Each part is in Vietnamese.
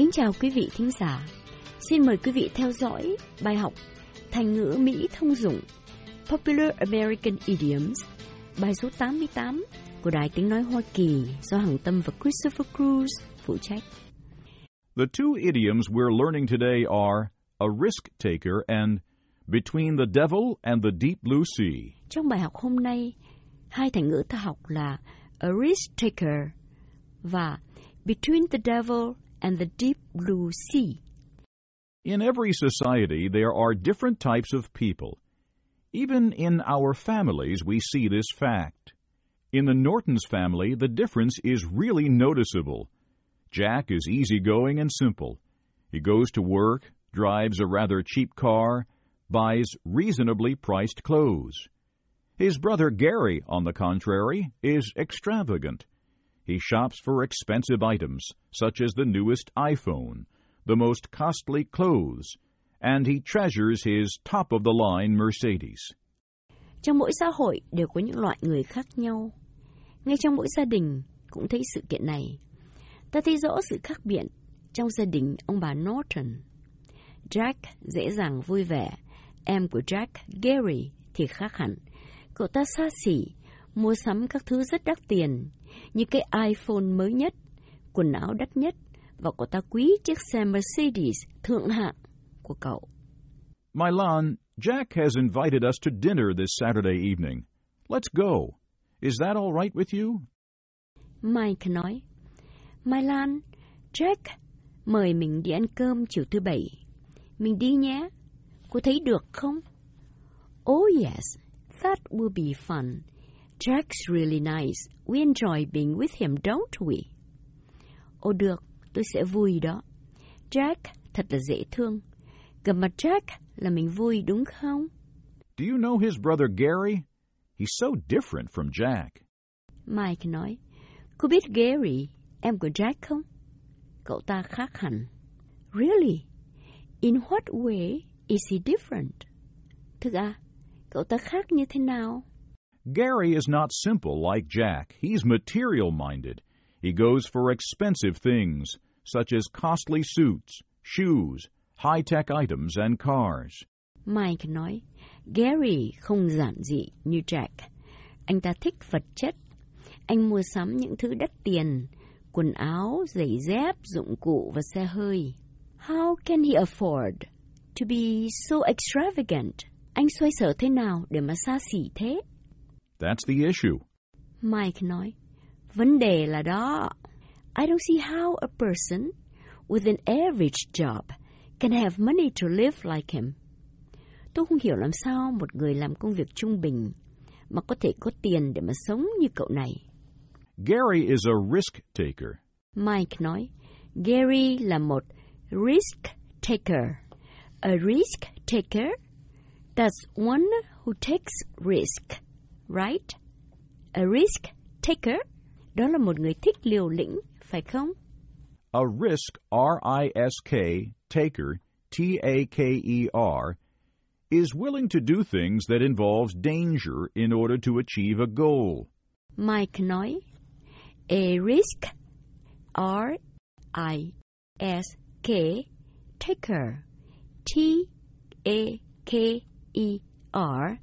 Kính chào quý vị thính giả. Xin mời quý vị theo dõi bài học Thành ngữ Mỹ thông dụng Popular American Idioms, bài số 88 của Đài Tiếng Nói Hoa Kỳ do Hàng Tâm và Christopher Cruise phụ trách. The two idioms we're learning today are a risk taker and between the devil and the deep blue sea. Trong bài học hôm nay, hai thành ngữ ta học là a risk taker và between the devil and the deep blue sea. In every society, there are different types of people. Even in our families, we see this fact. In the Norton's family, the difference is really noticeable. Jack is easygoing and simple. He goes to work, drives a rather cheap car, buys reasonably priced clothes. His brother Gary, on the contrary, is extravagant. He shops for expensive items, such as the newest iPhone, the most costly clothes, and he treasures his top-of-the-line Mercedes. Trong mỗi xã hội đều có những loại người khác nhau. Ngay trong mỗi gia đình cũng thấy sự kiện này. Ta thấy rõ sự khác biệt trong gia đình ông bà Norton. Jack dễ dàng vui vẻ, em của Jack, Gary, thì khác hẳn. Cậu ta xa xỉ, mua sắm các thứ rất đắt tiền, như cái iPhone mới nhất, quần áo đắt nhất, và cậu ta quý chiếc xe Mercedes thượng hạng của cậu. Milan, Jack has invited us to dinner this Saturday evening. Let's go. Is that all right with you? Mike nói, Milan, Jack mời mình đi ăn cơm chiều thứ Bảy. Mình đi nhé. Cô thấy được không? Oh yes, that will be fun. Jack's really nice. We enjoy being with him, don't we? Ồ được, tôi sẽ vui đó. Jack thật là dễ thương. Gặp mặt Jack là mình vui đúng không? Do you know his brother Gary? He's so different from Jack. Mike nói, cô biết Gary, em của Jack không? Cậu ta khác hẳn. Really? In what way is he different? Thực à, cậu ta khác như thế nào? Gary is not simple like Jack. He's material-minded. He goes for expensive things, such as costly suits, shoes, high-tech items, and cars. Mike nói, Gary không giản dị như Jack. Anh ta thích vật chất. Anh mua sắm những thứ đắt tiền, quần áo, giày dép, dụng cụ và xe hơi. How can he afford to be so extravagant? Anh xoay sở thế nào để mà xa xỉ thế? That's the issue. Mike nói, vấn đề là đó. I don't see how a person with an average job can have money to live like him. Tôi không hiểu làm sao một người làm công việc trung bình mà có thể có tiền để mà sống như cậu này. Gary is a risk taker. Mike nói, Gary là một risk taker. A risk taker? That's one who takes risk. Right? A risk taker. Đó là một người thích liều lĩnh, phải không? A risk, R-I-S-K, taker, T-A-K-E-R, is willing to do things that involves danger in order to achieve a goal. Mike nói, a risk, R-I-S-K, taker, T-A-K-E-R,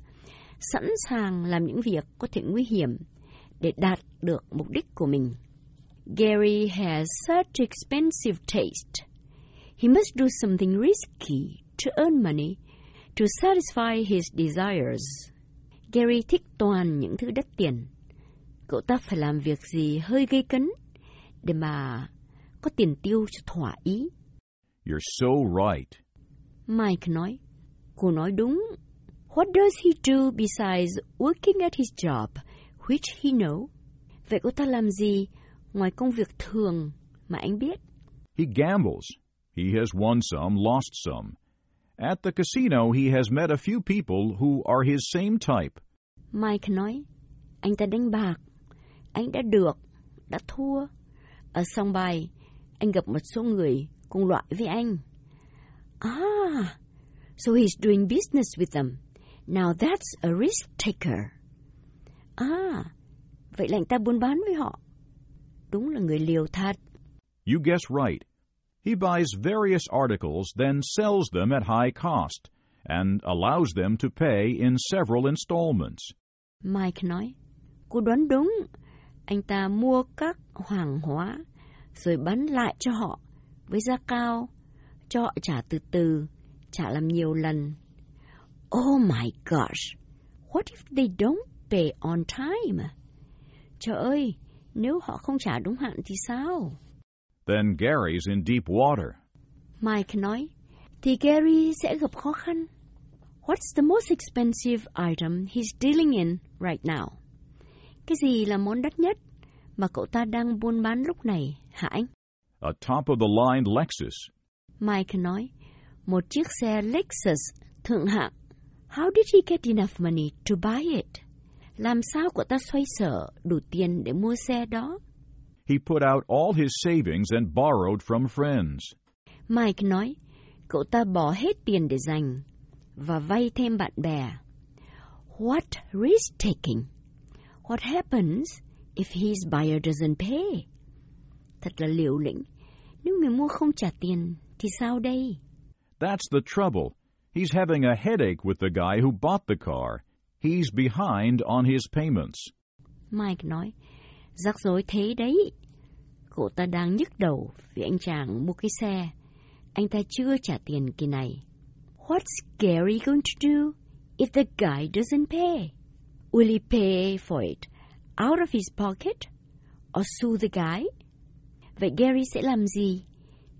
sẵn sàng làm những việc có thể nguy hiểm để đạt được mục đích của mình. Gary has such expensive taste. He must do something risky to earn money to satisfy his desires. Gary thích toàn những thứ đắt tiền. Cậu ta phải làm việc gì hơi gây cấn để mà có tiền tiêu cho thỏa ý. You're so right. Mike nói, cô nói đúng. What does he do besides working at his job, which he knows? Vậy cậu ta làm gì ngoài công việc thường mà anh biết? He gambles. He has won some, lost some. At the casino, he has met a few people who are his same type. Mike nói, anh ta đánh bạc. Anh đã được, đã thua. Ở sòng bài, anh gặp một số người cùng loại với anh. Ah, so he's doing business with them. Now that's a risk taker. Ah, vậy là anh ta buôn bán với họ. Đúng là người liều thật. You guess right. He buys various articles, then sells them at high cost, and allows them to pay in several installments. Mike nói, cô đoán đúng. Anh ta mua các hàng hóa, rồi bán lại cho họ, với giá cao, cho họ trả từ từ, trả làm nhiều lần. Oh my gosh, what if they don't pay on time? Trời ơi, nếu họ không trả đúng hạn thì sao? Then Gary's in deep water. Mike nói, thì Gary sẽ gặp khó khăn. What's the most expensive item he's dealing in right now? Cái gì là món đắt nhất mà cậu ta đang buôn bán lúc này, hả anh? A top-of-the-line Lexus. Mike nói, một chiếc xe Lexus thượng hạng. How did he get enough money to buy it? Làm sao cậu ta xoay sở đủ tiền để mua xe đó? He put out all his savings and borrowed from friends. Mike nói, cậu ta bỏ hết tiền để dành và vay thêm bạn bè. What risk-taking? What happens if his buyer doesn't pay? Thật là liều lĩnh. Nếu người mua không trả tiền, thì sao đây? That's the trouble. He's having a headache with the guy who bought the car. He's behind on his payments. Mike nói, rắc rối thế đấy. Cậu ta đang nhức đầu vì anh chàng mua cái xe. Anh ta chưa trả tiền kỳ này. What's Gary going to do if the guy doesn't pay? Will he pay for it out of his pocket or sue the guy? Vậy Gary sẽ làm gì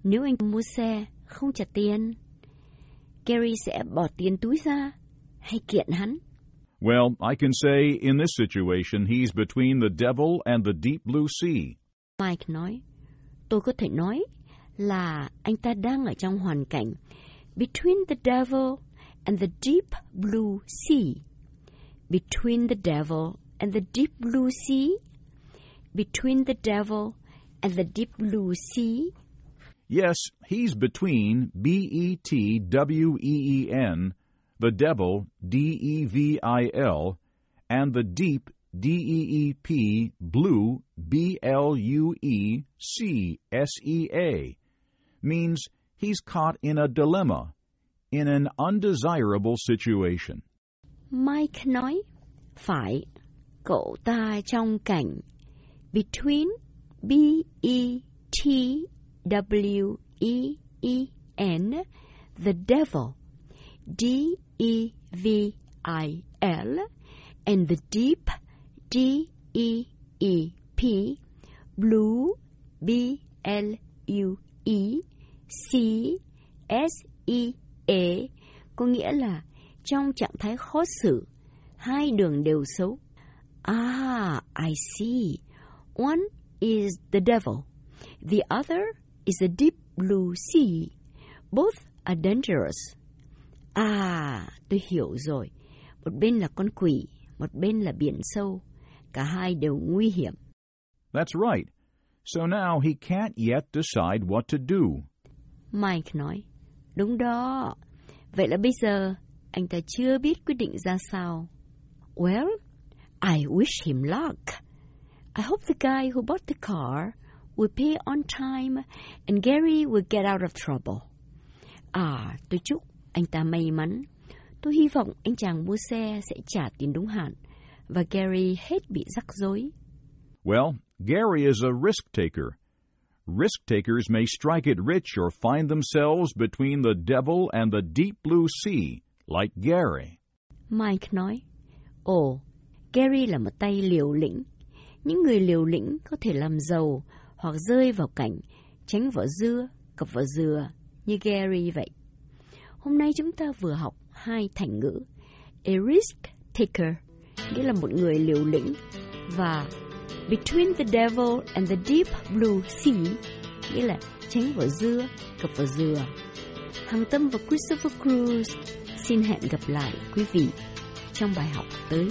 nếu anh mua xe không trả tiền? Gary sẽ bỏ tiền túi ra hay kiện hắn? Well, I can say in this situation he's between the devil and the deep blue sea. Mike nói, tôi có thể nói là anh ta đang ở trong hoàn cảnh between the devil and the deep blue sea. Between the devil and the deep blue sea. Between the devil and the deep blue sea. Yes, he's between B-E-T-W-E-E-N, the devil, D-E-V-I-L, and the deep, D-E-E-P, blue, B-L-U-E, C-S-E-A. Means he's caught in a dilemma, in an undesirable situation. Mike nói, phải, cậu ta trong cảnh between B-E-T-W-E-E-N, the devil, D-E-V-I-L, and the deep, D-E-E-P, blue, B-L-U-E, C-S-E-A, có nghĩa là trong trạng thái khó xử, hai đường đều xấu. Ah, I see. One is the devil. The other is the deep blue sea. Both are dangerous. Ah, tôi hiểu rồi. Một bên là con quỷ, một bên là biển sâu. Cả hai đều nguy hiểm. That's right. So now he can't yet decide what to do. Mike nói, đúng đó. Vậy là bây giờ anh ta chưa biết quyết định ra sao. Well, I wish him luck. I hope the guy who bought the car will pay on time and Gary will get out of trouble. À, tôi chúc anh ta may mắn. Tôi hy vọng anh chàng mua xe sẽ trả tiền đúng hạn và Gary hết bị rắc rối. Well, Gary is a risk taker. Risk takers may strike it rich or find themselves between the devil and the deep blue sea. Like Gary. Mike nói, ồ, Gary là một tay liều lĩnh. Những người liều lĩnh có thể làm giàu hoặc rơi vào cảnh tránh vỏ dưa, cặp vỏ dừa như Gary vậy. Hôm nay chúng ta vừa học hai thành ngữ, a risk taker, nghĩa là một người liều lĩnh, và between the devil and the deep blue sea, nghĩa là tránh vỏ dưa, cặp vỏ dừa. Hàng Tâm và Christopher Cruise xin hẹn gặp lại quý vị trong bài học tới.